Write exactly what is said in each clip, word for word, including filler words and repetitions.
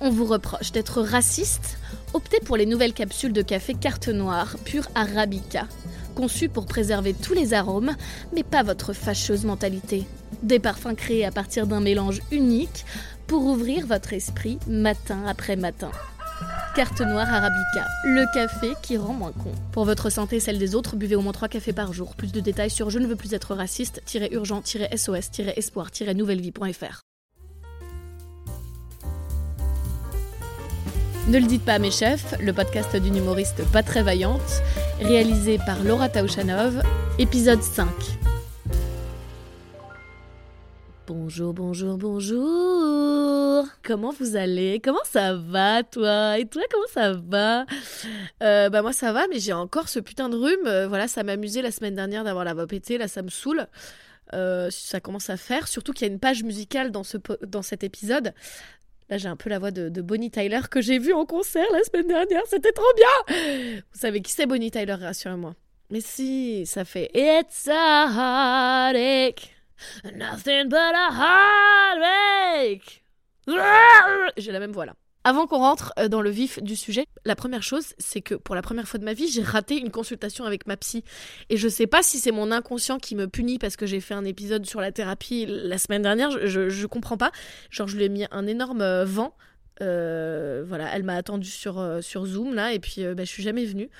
On vous reproche d'être raciste? Optez pour les nouvelles capsules de café Carte Noire, pure arabica, conçues pour préserver tous les arômes, mais pas votre fâcheuse mentalité. Des parfums créés à partir d'un mélange unique pour ouvrir votre esprit matin après matin. Carte Noire Arabica, le café qui rend moins con. Pour votre santé et celle des autres, buvez au moins trois cafés par jour. Plus de détails sur je ne veux plus être raciste-urgent-sos-espoir-nouvellevie.fr. Ne le dites pas à mes chefs, le podcast d'une humoriste pas très vaillante, réalisé par Laura Tauchanov, épisode cinq. Bonjour, bonjour, bonjour. Comment vous allez? Comment ça va, toi? Et toi, comment ça va? euh, Bah moi ça va, mais j'ai encore ce putain de rhume. Euh, voilà, ça m'amusait la semaine dernière d'avoir la voix pétée. Là, ça me saoule. Euh, ça commence à faire. Surtout qu'il y a une page musicale dans ce po- dans cet épisode. Là, j'ai un peu la voix de, de Bonnie Tyler que j'ai vue en concert la semaine dernière. C'était trop bien. Vous savez qui c'est Bonnie Tyler? Rassurez-moi. Mais si, ça fait It's a heartache. Nothing but a heartache. J'ai la même voix là. Avant qu'on rentre dans le vif du sujet, la première chose, c'est que pour la première fois de ma vie, j'ai raté une consultation avec ma psy. Et je sais pas si c'est mon inconscient qui me punit parce que j'ai fait un épisode sur la thérapie la semaine dernière, je, je, je comprends pas. Genre je lui ai mis un énorme vent. Euh, voilà, elle m'a attendue sur, sur Zoom là et puis euh, bah, je suis jamais venue.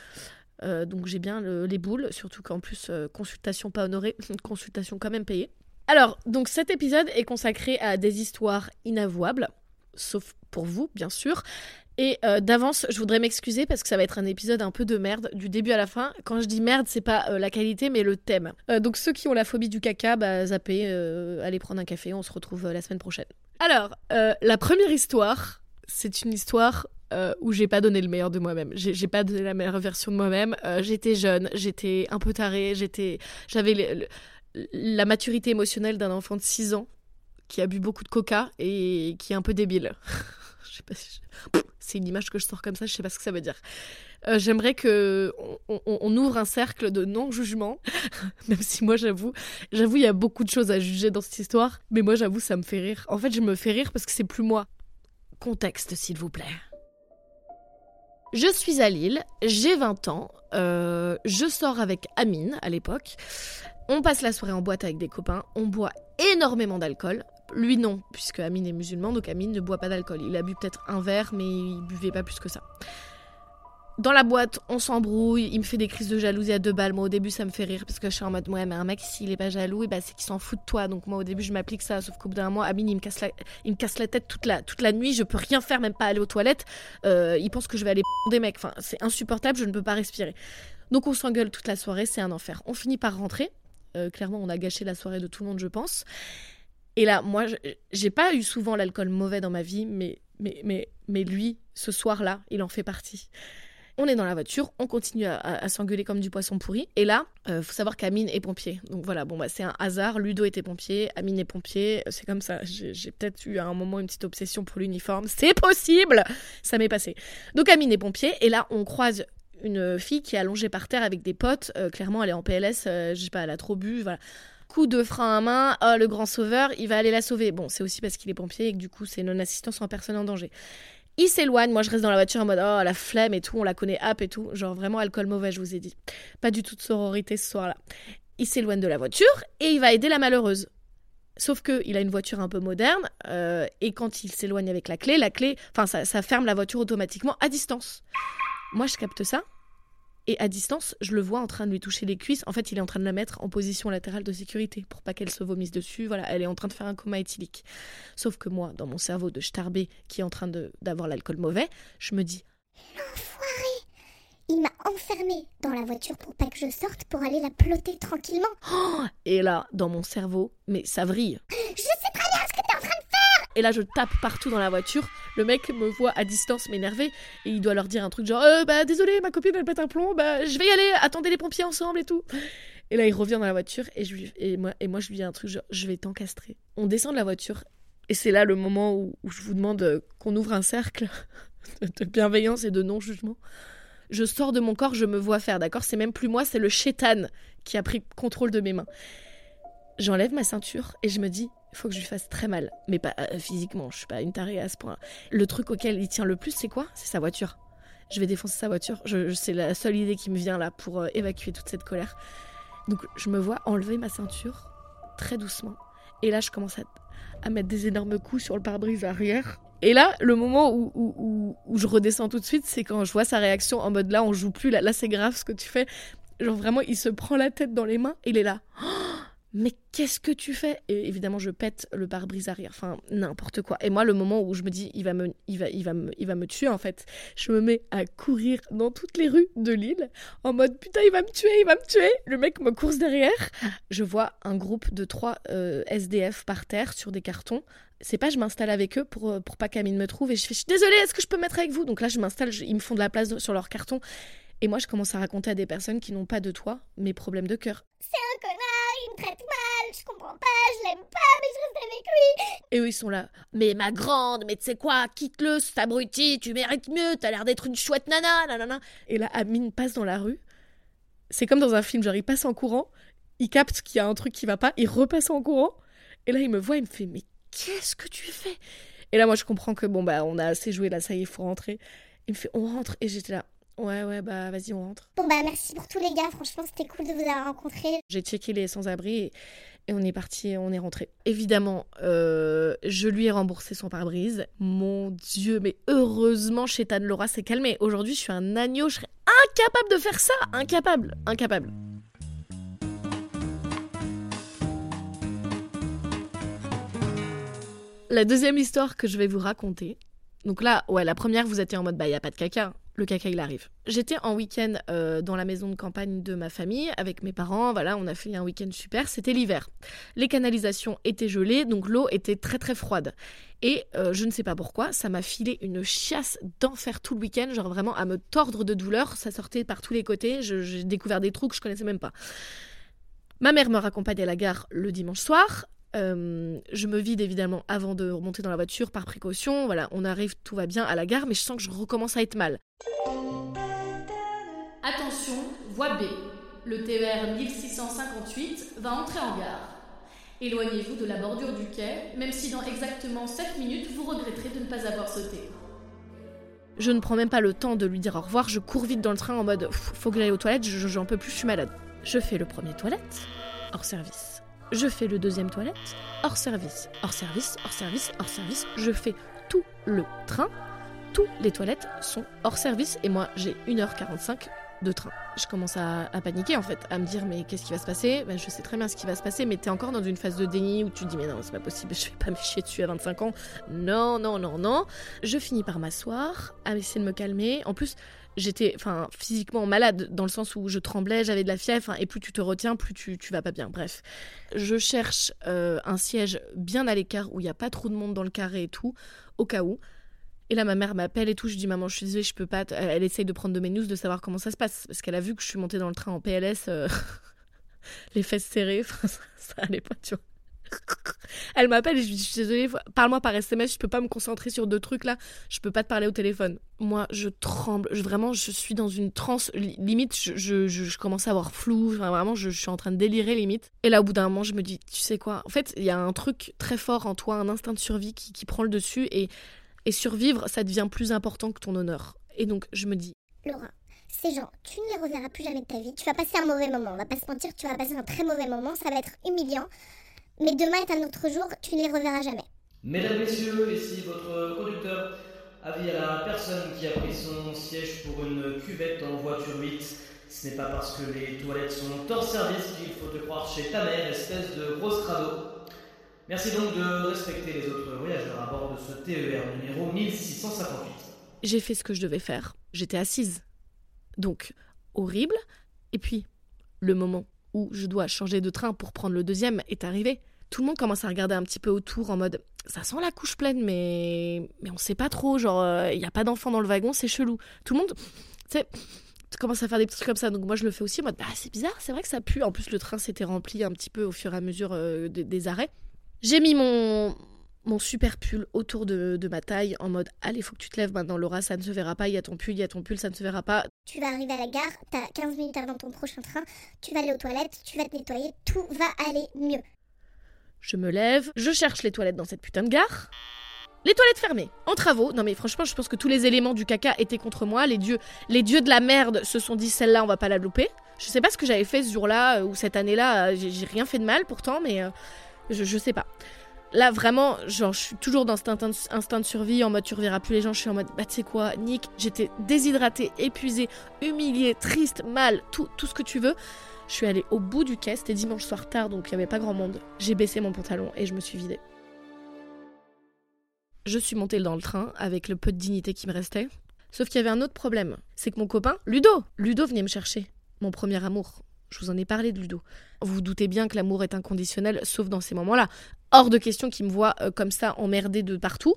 Euh, donc j'ai bien le, les boules, surtout qu'en plus euh, consultation pas honorée, consultation quand même payée. Alors, donc cet épisode est consacré à des histoires inavouables, sauf pour vous bien sûr, et euh, d'avance je voudrais m'excuser parce que ça va être un épisode un peu de merde du début à la fin. Quand je dis merde, c'est pas euh, la qualité mais le thème. Euh, donc ceux qui ont la phobie du caca, bah zappez, euh, allez prendre un café, on se retrouve euh, la semaine prochaine. Alors, euh, la première histoire, c'est une histoire... Euh, où j'ai pas donné le meilleur de moi-même, j'ai, j'ai pas donné la meilleure version de moi-même. Euh, j'étais jeune, j'étais un peu tarée, j'étais, j'avais le, le, la maturité émotionnelle d'un enfant de six ans qui a bu beaucoup de coca et qui est un peu débile. Je sais pas si je... C'est une image que je sors comme ça, je sais pas ce que ça veut dire. Euh, j'aimerais que on, on, on ouvre un cercle de non-jugement, même si moi j'avoue, j'avoue il y a beaucoup de choses à juger dans cette histoire, mais moi j'avoue ça me fait rire. En fait je me fais rire parce que c'est plus moi. Contexte s'il vous plaît. Je suis à Lille, j'ai vingt ans, euh, je sors avec Amine à l'époque, on passe la soirée en boîte avec des copains, on boit énormément d'alcool, lui non, puisque Amine est musulman, donc Amine ne boit pas d'alcool, il a bu peut-être un verre mais il buvait pas plus que ça. Dans la boîte, on s'embrouille, il me fait des crises de jalousie à deux balles. Moi, au début, ça me fait rire parce que je suis en mode, ouais, mais un mec, s'il est pas jaloux, et bah, c'est qu'il s'en fout de toi. Donc, moi, au début, je m'applique ça. Sauf qu'au bout d'un mois, Amine, il me casse la, il me casse la tête toute la, toute la nuit. Je peux rien faire, même pas aller aux toilettes. Euh, il pense que je vais aller p*** des mecs. Enfin, c'est insupportable, je ne peux pas respirer. Donc, on s'engueule toute la soirée, c'est un enfer. On finit par rentrer. Euh, clairement, on a gâché la soirée de tout le monde, je pense. Et là, moi, j'ai pas eu souvent l'alcool mauvais dans ma vie, mais, mais, mais, mais lui, ce soir-là, il en fait partie. On est dans la voiture, on continue à, à, à s'engueuler comme du poisson pourri. Et là, euh, faut savoir qu'Amine est pompier. Donc voilà, bon bah c'est un hasard. Ludo était pompier, Amine est pompier. C'est comme ça. J'ai, j'ai peut-être eu à un moment une petite obsession pour l'uniforme. C'est possible. Ça m'est passé. Donc Amine est pompier. Et là, on croise une fille qui est allongée par terre avec des potes. Euh, clairement, elle est en P L S. Euh, je sais pas, elle a trop bu. Voilà. Coup de frein à main. Oh, le grand sauveur, il va aller la sauver. Bon, c'est aussi parce qu'il est pompier et que du coup, c'est non-assistance en personne en danger. Il s'éloigne, moi je reste dans la voiture en mode oh la flemme et tout, on la connaît hop et tout, genre vraiment alcool mauvais je vous ai dit. Pas du tout de sororité ce soir-là. Il s'éloigne de la voiture et il va aider la malheureuse. Sauf qu'il a une voiture un peu moderne euh, et quand il s'éloigne avec la clé, la clé, enfin ça, ça ferme la voiture automatiquement à distance. Moi je capte ça et à distance je le vois en train de lui toucher les cuisses. En fait il est en train de la mettre en position latérale de sécurité pour pas qu'elle se vomisse dessus, voilà, elle est en train de faire un coma éthylique. Sauf que moi, dans mon cerveau de starbé qui est en train de, d'avoir l'alcool mauvais, je me dis « L'enfoiré ! Il m'a enfermée dans la voiture pour pas que je sorte pour aller la ploter tranquillement. Oh » Et là, dans mon cerveau, mais ça vrille. « Je sais très bien ce que t'es en train de faire !» Et là, je tape partout dans la voiture. Le mec me voit à distance m'énerver et il doit leur dire un truc genre euh, « Bah désolé, ma copine elle pète un plomb, bah je vais y aller, attendez les pompiers ensemble et tout. » Et là, il revient dans la voiture et, je lui, et, moi, et moi, je lui dis un truc genre « Je vais t'encastrer. » On descend de la voiture et c'est là le moment où, où je vous demande qu'on ouvre un cercle de bienveillance et de non-jugement. Je sors de mon corps, je me vois faire, d'accord ? C'est même plus moi, c'est le chétan qui a pris contrôle de mes mains. J'enlève ma ceinture et je me dis « faut que je lui fasse très mal. Mais pas euh, physiquement, je suis pas une tarée à ce point. Le truc auquel il tient le plus, c'est quoi ? C'est sa voiture. Je vais défoncer sa voiture. Je, je, c'est la seule idée qui me vient là pour euh, évacuer toute cette colère. Donc je me vois enlever ma ceinture très doucement. Et là, je commence à, à mettre des énormes coups sur le pare-brise arrière. Et là, le moment où, où, où, où je redescends tout de suite, c'est quand je vois sa réaction en mode là, on joue plus, là, là c'est grave ce que tu fais. Genre vraiment, il se prend la tête dans les mains, et il est là. Oh, mais qu'est-ce que tu fais ? Et évidemment, je pète le pare-brise arrière, enfin n'importe quoi. Et moi, le moment où je me dis, il va me, il va, il va me, il va me tuer en fait, je me mets à courir dans toutes les rues de Lille en mode putain, il va me tuer, il va me tuer. Le mec me course derrière. Je vois un groupe de trois euh, S D F par terre sur des cartons. C'est pas, je m'installe avec eux pour pour pas qu'Amine me trouve et je fais, je suis désolée, est-ce que je peux mettre avec vous ? Donc là, je m'installe, je, ils me font de la place sur leurs cartons. Et moi, je commence à raconter à des personnes qui n'ont pas de toit mes problèmes de cœur. C'est un connard, il me traite mal, je comprends pas, je l'aime pas, mais je reste avec lui. Et eux, ils sont là. Mais ma grande, mais tu sais quoi, quitte-le, cet abruti, tu mérites mieux, t'as l'air d'être une chouette nana, nanana. Et là, Amine passe dans la rue. C'est comme dans un film, genre, il passe en courant, il capte qu'il y a un truc qui va pas, il repasse en courant. Et là, il me voit, il me fait, mais qu'est-ce que tu fais ? Et là, moi, je comprends que, bon, bah, on a assez joué, là, ça y est, il faut rentrer. Il me fait, on rentre. Et j'étais là. Ouais, ouais, bah vas-y, on rentre. Bon, bah merci pour tous les gars, franchement, c'était cool de vous avoir rencontrés. J'ai checké les sans-abri et, et on est parti, on est rentré. Évidemment, euh, je lui ai remboursé son pare-brise. Mon Dieu, mais heureusement, Chétane Laura s'est calmée. Aujourd'hui, je suis un agneau, je serais incapable de faire ça. Incapable, incapable. La deuxième histoire que je vais vous raconter. Donc là, ouais, la première, vous étiez en mode, bah, il n'y a pas de caca. Le caca, il arrive. J'étais en week-end euh, dans la maison de campagne de ma famille, avec mes parents, voilà, on a fait un week-end super, c'était l'hiver. Les canalisations étaient gelées, donc l'eau était très très froide. Et euh, je ne sais pas pourquoi, ça m'a filé une chiasse d'enfer tout le week-end, genre vraiment à me tordre de douleur, ça sortait par tous les côtés, je, j'ai découvert des trous que je connaissais même pas. Ma mère me raccompagnait à la gare le dimanche soir. Euh, je me vide évidemment avant de remonter dans la voiture par précaution, voilà, on arrive, tout va bien à la gare, mais je sens que je recommence à être mal. Attention, voie B, le T E R mille six cent cinquante-huit va entrer en gare. Éloignez-vous de la bordure du quai, même si dans exactement sept minutes vous regretterez de ne pas avoir sauté. Je ne prends même pas le temps de lui dire au revoir, je cours vite dans le train en mode « faut que j'aille aux toilettes, je, j'en peux plus, je suis malade ». Je fais le premier toilette, hors service. Je fais le deuxième toilette, hors service, hors service, hors service, hors service. Je fais tout le train. Tous les toilettes sont hors service. Et moi, j'ai une heure quarante-cinq de train. Je commence à, à paniquer, en fait, à me dire, mais qu'est-ce qui va se passer ? Ben, je sais très bien ce qui va se passer, mais t'es encore dans une phase de déni où tu te dis, mais non, c'est pas possible, je vais pas me chier dessus à vingt-cinq ans. Non, non, non, non. Je finis par m'asseoir, à essayer de me calmer. En plus, j'étais enfin physiquement malade dans le sens où je tremblais, j'avais de la fièvre, et plus tu te retiens, plus tu, tu vas pas bien. Bref, je cherche euh, un siège bien à l'écart où il n'y a pas trop de monde dans le carré et tout, au cas où. Et là, ma mère m'appelle et tout, je dis maman, je suis désolée, je peux pas. T-. Elle essaye de prendre de mes news, de savoir comment ça se passe, parce qu'elle a vu que je suis montée dans le train en P L S, euh... les fesses serrées, enfin ça, ça allait pas, tu vois. Elle m'appelle et je lui dis, je suis désolée, parle-moi par S M S, je peux pas me concentrer sur deux trucs là, je peux pas te parler au téléphone. Moi, je tremble, je, vraiment, je suis dans une transe, limite, je, je, je, je commence à avoir flou, enfin, vraiment, je, je suis en train de délirer limite. Et là, au bout d'un moment, je me dis, tu sais quoi, en fait, il y a un truc très fort en toi, un instinct de survie qui, qui prend le dessus, et, et survivre, ça devient plus important que ton honneur. Et donc, je me dis, Laura, ces gens, tu ne les reverras plus jamais de ta vie, tu vas passer un mauvais moment, on va pas se mentir, tu vas passer un très mauvais moment, ça va être humiliant. Mais demain est un autre jour, tu ne les reverras jamais. Mesdames, messieurs, ici votre conducteur. Avis à la personne qui a pris son siège pour une cuvette en voiture huit. Ce n'est pas parce que les toilettes sont hors service qu'il faut te croire chez ta mère, espèce de grosse crado. Merci donc de respecter les autres voyageurs à bord de ce T E R numéro mille six cent cinquante-huit. J'ai fait ce que je devais faire. J'étais assise. Donc, horrible. Et puis, le moment où je dois changer de train pour prendre le deuxième est arrivé. Tout le monde commence à regarder un petit peu autour en mode « ça sent la couche pleine, mais, mais on sait pas trop, genre il euh, n'y a pas d'enfant dans le wagon, c'est chelou ». Tout le monde, tu sais, commence à faire des petits trucs comme ça. Donc moi, je le fais aussi en mode « bah c'est bizarre, c'est vrai que ça pue ». En plus, le train s'était rempli un petit peu au fur et à mesure euh, des, des arrêts. J'ai mis mon, mon super pull autour de, de ma taille en mode « allez, faut que tu te lèves maintenant, Laura, ça ne se verra pas, il y a ton pull, il y a ton pull, ça ne se verra pas ». Tu vas arriver à la gare, t'as quinze minutes avant ton prochain train, tu vas aller aux toilettes, tu vas te nettoyer, tout va aller mieux. Je me lève, je cherche les toilettes dans cette putain de gare. Les toilettes fermées, en travaux. Non mais franchement, je pense que tous les éléments du caca étaient contre moi. Les dieux, les dieux de la merde se sont dit, celle-là, on va pas la louper. Je sais pas ce que j'avais fait ce jour-là ou cette année-là. J'ai, j'ai rien fait de mal pourtant, mais euh, je, je sais pas. Là, vraiment, genre, je suis toujours dans cet instinct de, instinct de survie, en mode, tu reverras plus les gens. Je suis en mode, bah tu sais quoi, Nick, j'étais déshydratée, épuisée, humiliée, triste, mal, tout, tout ce que tu veux. Je suis allée au bout du quai, c'était dimanche soir tard, donc il n'y avait pas grand monde. J'ai baissé mon pantalon et je me suis vidée. Je suis montée dans le train avec le peu de dignité qui me restait. Sauf qu'il y avait un autre problème. C'est que mon copain, Ludo, Ludo venait me chercher. Mon premier amour. Je vous en ai parlé de Ludo. Vous vous doutez bien que l'amour est inconditionnel, sauf dans ces moments-là. Hors de question qu'il me voie euh, comme ça emmerdée de partout.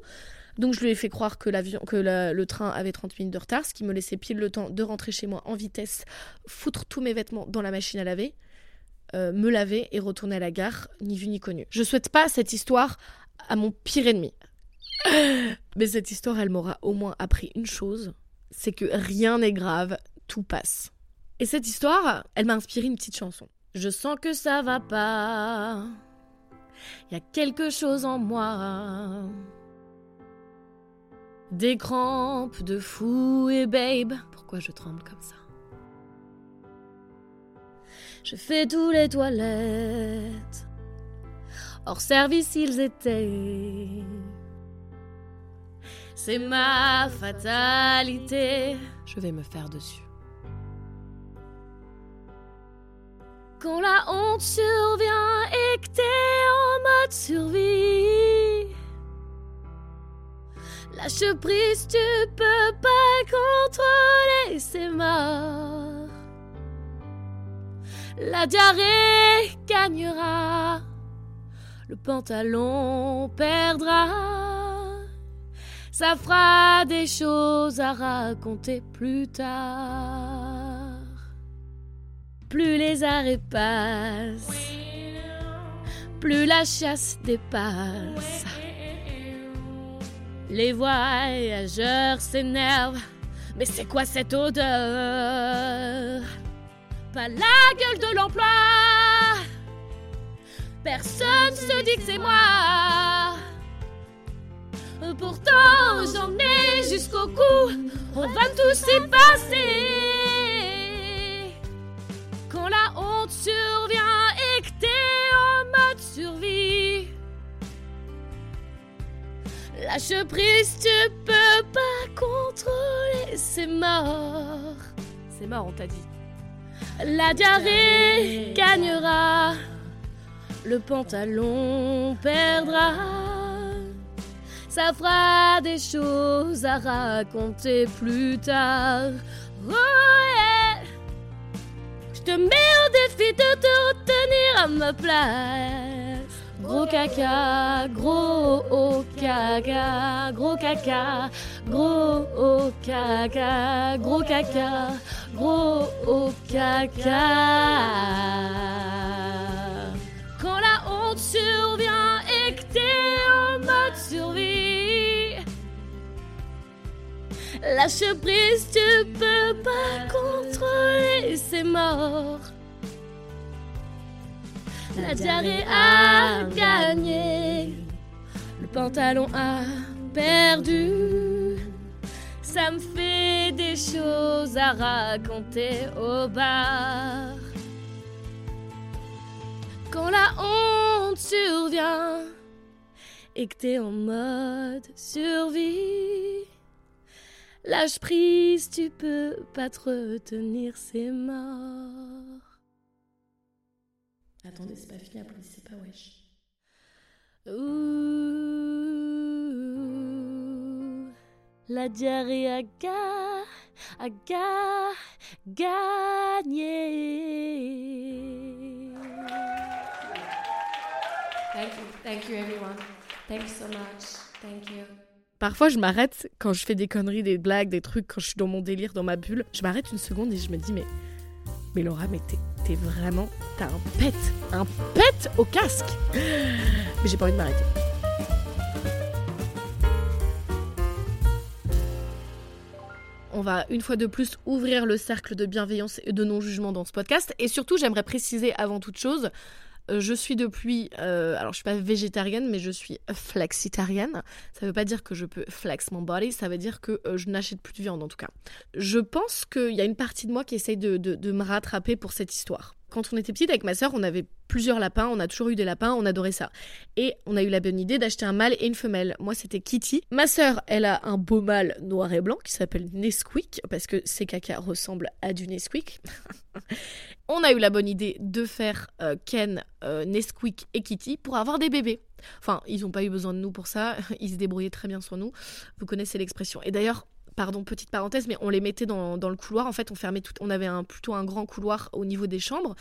Donc je lui ai fait croire que, l'avion, que la, le train avait trente minutes de retard, ce qui me laissait pile le temps de rentrer chez moi en vitesse, foutre tous mes vêtements dans la machine à laver, euh, me laver et retourner à la gare, ni vu ni connu. Je souhaite pas cette histoire à mon pire ennemi. Mais cette histoire, elle m'aura au moins appris une chose, c'est que rien n'est grave, tout passe. Et cette histoire, elle m'a inspiré une petite chanson. Je sens que ça va pas, y a quelque chose en moi, des crampes de fou et babe. Pourquoi je tremble comme ça? Je fais tous les toilettes, hors service ils étaient. C'est ma fatalité. Je vais me faire dessus. Quand la honte survient et que t'es en mode survie, lâche prise, tu peux pas contrôler, c'est mort. La diarrhée gagnera, le pantalon perdra. Ça fera des choses à raconter plus tard. Plus les arrêts passent, plus la chasse dépasse. Les voyageurs s'énervent. Mais c'est quoi cette odeur? Pas la gueule de l'emploi. Personne se dit que c'est moi. Pourtant j'en ai jusqu'au cou. On va tous y passer. Quand la honte survient et que t'es en mode survie, lâche prise, tu peux pas contrôler, c'est mort. C'est mort, on t'a dit. La diarrhée gagnera, le pantalon perdra. Ça fera des choses à raconter plus tard. Oh yeah. Je te mets au défi de te retenir à ma place. Gros caca, gros oh caca, gros caca, gros oh caca, gros caca, gros oh caca. Quand la honte survient et que t'es en mode survie, lâche prise, tu peux pas contrôler, c'est mort. La diarrhée a gagné, le pantalon a perdu. Ça me fait des choses à raconter au bar. Quand la honte survient et que t'es en mode survie, lâche prise, tu peux pas te retenir, c'est mort. Attendez, c'est pas fini, après c'est pas wesh. Ouh, la diarrhée a, ga, a ga, gagné. Thank you, thank you everyone. Thank you so much, thank you. Parfois, je m'arrête quand je fais des conneries, des blagues, des trucs, quand je suis dans mon délire, dans ma bulle. Je m'arrête une seconde et je me dis, mais, mais Laura, mais t'es, t'es vraiment... T'as un pet, un pet au casque. Mais j'ai pas envie de m'arrêter. On va une fois de plus ouvrir le cercle de bienveillance et de non-jugement dans ce podcast. Et surtout, j'aimerais préciser avant toute chose... Je suis depuis, euh, alors je suis pas végétarienne, mais je suis flexitarienne. Ça veut pas dire que je peux flex mon body, ça veut dire que euh, je n'achète plus de viande en tout cas. Je pense qu'il y a une partie de moi qui essaye de, de, de me rattraper pour cette histoire. Quand on était petite avec ma sœur, on avait plusieurs lapins, on a toujours eu des lapins, on adorait ça. Et on a eu la bonne idée d'acheter un mâle et une femelle. Moi, c'était Kitty. Ma sœur, elle a un beau mâle noir et blanc qui s'appelle Nesquik, parce que ses cacas ressemblent à du Nesquik. On a eu la bonne idée de faire euh, Ken, euh, Nesquik et Kitty pour avoir des bébés. Enfin, ils n'ont pas eu besoin de nous pour ça, ils se débrouillaient très bien sans nous. Vous connaissez l'expression. Et d'ailleurs... Pardon, petite parenthèse, mais on les mettait dans, dans le couloir. En fait, on fermait tout, on avait un, plutôt un grand couloir au niveau des chambres.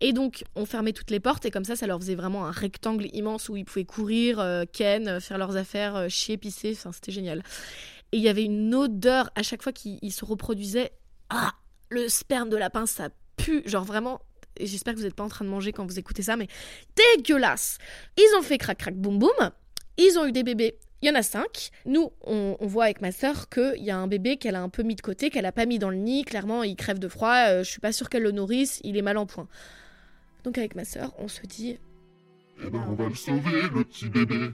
Et donc, on fermait toutes les portes. Et comme ça, ça leur faisait vraiment un rectangle immense où ils pouvaient courir, euh, ken, faire leurs affaires, euh, chier, pisser. Enfin, c'était génial. Et il y avait une odeur à chaque fois qu'ils se reproduisaient. Ah, le sperme de lapin, ça pue. Genre vraiment... Et j'espère que vous n'êtes pas en train de manger quand vous écoutez ça, mais dégueulasse. Ils ont fait crac, crac, boum, boum. Ils ont eu des bébés. Il y en a cinq. Nous, on, on voit avec ma sœur qu'il y a un bébé qu'elle a un peu mis de côté, qu'elle n'a pas mis dans le nid. Clairement, il crève de froid. Euh, je suis pas sûre qu'elle le nourrisse. Il est mal en point. Donc avec ma sœur, on se dit... Eh ben, on va le sauver, le petit bébé.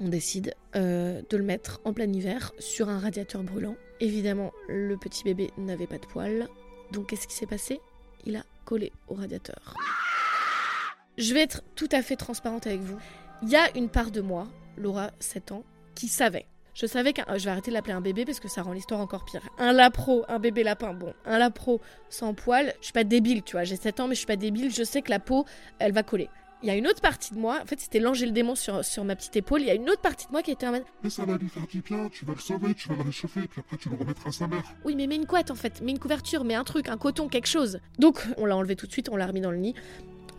On décide euh, de le mettre en plein hiver sur un radiateur brûlant. Évidemment, le petit bébé n'avait pas de poils. Donc qu'est-ce qui s'est passé ? Il a collé au radiateur. Je vais être tout à fait transparente avec vous. Il y a une part de moi... Laura, sept ans, qui savait. Je savais qu'un... Je vais arrêter de l'appeler un bébé parce que ça rend l'histoire encore pire. Un lapro, un bébé lapin, bon, un lapro sans poils, je suis pas débile, tu vois, j'ai sept ans mais je suis pas débile, je sais que la peau, elle va coller. Il y a une autre partie de moi, en fait c'était l'ange et le démon sur, sur ma petite épaule, il y a une autre partie de moi qui était en mode... Mais ça va lui faire du bien, tu vas le sauver, tu vas le réchauffer, puis après tu le remettras à sa mère. Oui, mais mets une couette en fait, mets une couverture, mets un truc, un coton, quelque chose. Donc on l'a enlevé tout de suite, on l'a remis dans le nid.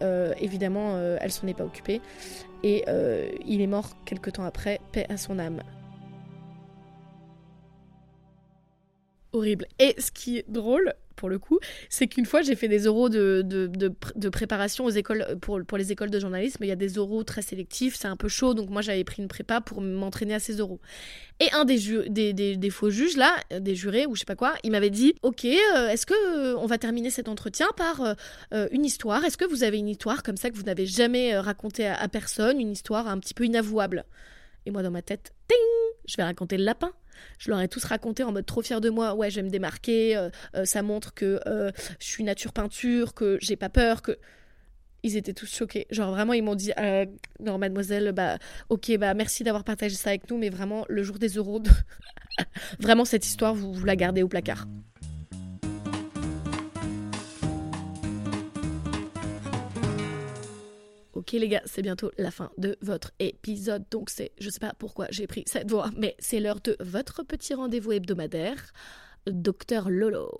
Euh, évidemment, euh, elle s'en est pas occupée. Et euh, il est mort quelque temps après, paix à son âme. Horrible. Et ce qui est drôle, pour le coup, c'est qu'une fois j'ai fait des oraux de, de, de, de préparation aux écoles, pour, pour les écoles de journalisme, il y a des oraux très sélectifs, c'est un peu chaud, donc moi j'avais pris une prépa pour m'entraîner à ces oraux. Et un des, ju- des, des, des faux juges là, des jurés ou je sais pas quoi, il m'avait dit « Ok, euh, est-ce que euh, on va terminer cet entretien par euh, une histoire ? Est-ce que vous avez une histoire comme ça que vous n'avez jamais euh, racontée à, à personne, une histoire un petit peu inavouable ?» Et moi dans ma tête, ting, je vais raconter le lapin. Je leur ai tous raconté en mode trop fière de moi, ouais je vais me démarquer, euh, euh, ça montre que euh, je suis nature peinture, que j'ai pas peur, que... Ils étaient tous choqués, genre vraiment ils m'ont dit euh, non mademoiselle, bah ok bah merci d'avoir partagé ça avec nous mais vraiment le jour des euros, de... vraiment cette histoire vous, vous la gardez au placard. Ok les gars, c'est bientôt la fin de votre épisode, donc c'est, je sais pas pourquoi j'ai pris cette voix, mais c'est l'heure de votre petit rendez-vous hebdomadaire, Docteur Lolo.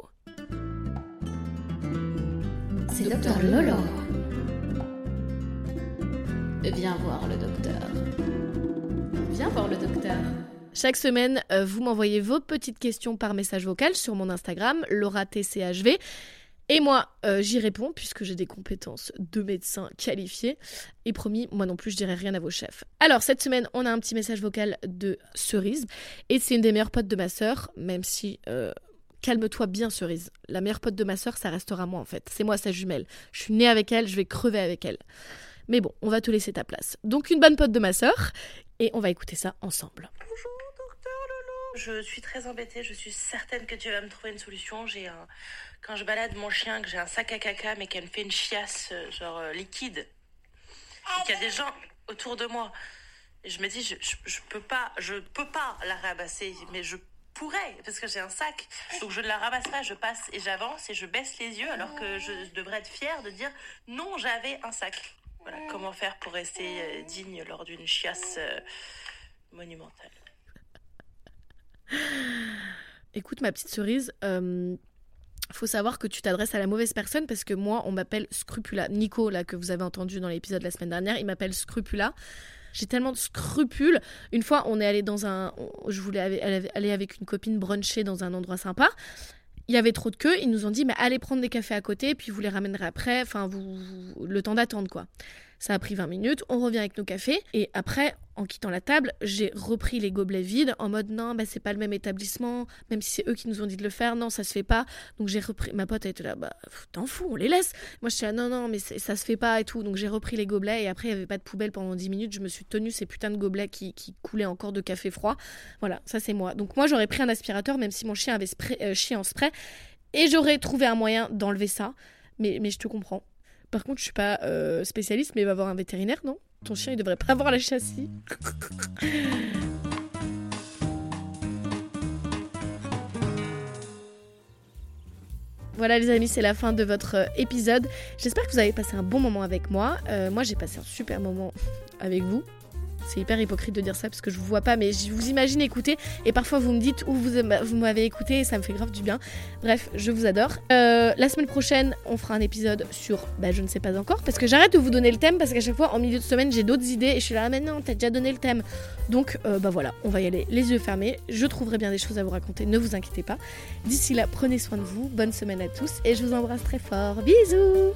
C'est Docteur Lolo. Viens voir le docteur. Viens voir le docteur. Chaque semaine, vous m'envoyez vos petites questions par message vocal sur mon Instagram, LauraTCHV. Et moi, euh, j'y réponds puisque j'ai des compétences de médecin qualifié. Et promis, moi non plus, je dirai rien à vos chefs. Alors, cette semaine, on a un petit message vocal de Cerise. Et c'est une des meilleures potes de ma sœur, même si... Euh, calme-toi bien, Cerise. La meilleure pote de ma sœur, ça restera moi, en fait. C'est moi, sa jumelle. Je suis née avec elle, je vais crever avec elle. Mais bon, on va te laisser ta place. Donc, une bonne pote de ma sœur. Et on va écouter ça ensemble. Bonjour. Je suis très embêtée, je suis certaine que tu vas me trouver une solution. J'ai un... Quand je balade mon chien, que j'ai un sac à caca, mais qu'elle me fait une chiasse, genre euh, liquide, et qu'il y a des gens autour de moi, et je me dis, je, je, je, peux pas, je peux pas la ramasser, mais je pourrais, parce que j'ai un sac, donc je ne la ramasse pas, je passe et j'avance, et je baisse les yeux, alors que je devrais être fière de dire, non, j'avais un sac. Voilà, comment faire pour rester digne lors d'une chiasse euh, monumentale. Écoute ma petite Cerise, euh, faut savoir que tu t'adresses à la mauvaise personne parce que moi on m'appelle Scrupula. Nico là que vous avez entendu dans l'épisode la semaine dernière, il m'appelle Scrupula. J'ai tellement de scrupules. Une fois on est allé dans un, je voulais aller avec une copine bruncher dans un endroit sympa. Il y avait trop de queue, ils nous ont dit mais allez prendre des cafés à côté puis vous les ramènerez après, enfin vous, vous le temps d'attendre quoi. Ça a pris vingt minutes, on revient avec nos cafés. Et après, en quittant la table, j'ai repris les gobelets vides en mode non, bah, c'est pas le même établissement, même si c'est eux qui nous ont dit de le faire, non, ça se fait pas. Donc j'ai repris, ma pote elle était là, bah t'en fous, on les laisse. Moi je suis là, non, non, mais ça se fait pas et tout. Donc j'ai repris les gobelets et après il y avait pas de poubelle pendant dix minutes, je me suis tenue ces putains de gobelets qui, qui coulaient encore de café froid. Voilà, ça c'est moi. Donc moi j'aurais pris un aspirateur, même si mon chien avait spray, euh, chié en spray, et j'aurais trouvé un moyen d'enlever ça. Mais, mais je te comprends. Par contre, je suis pas euh, spécialiste, mais il va avoir un vétérinaire, non ? Ton chien, il devrait pas avoir la châssis. Voilà les amis, c'est la fin de votre épisode. J'espère que vous avez passé un bon moment avec moi. Euh, moi, j'ai passé un super moment avec vous. C'est hyper hypocrite de dire ça parce que je vous vois pas, mais je vous imagine écouter et parfois vous me dites où vous, vous m'avez écouté et ça me fait grave du bien. Bref, je vous adore. Euh, la semaine prochaine, on fera un épisode sur bah, je ne sais pas encore, parce que j'arrête de vous donner le thème parce qu'à chaque fois en milieu de semaine j'ai d'autres idées et je suis là, ah, mais non, t'as déjà donné le thème. Donc euh, bah voilà, on va y aller les yeux fermés. Je trouverai bien des choses à vous raconter, ne vous inquiétez pas. D'ici là, prenez soin de vous, bonne semaine à tous et je vous embrasse très fort. Bisous.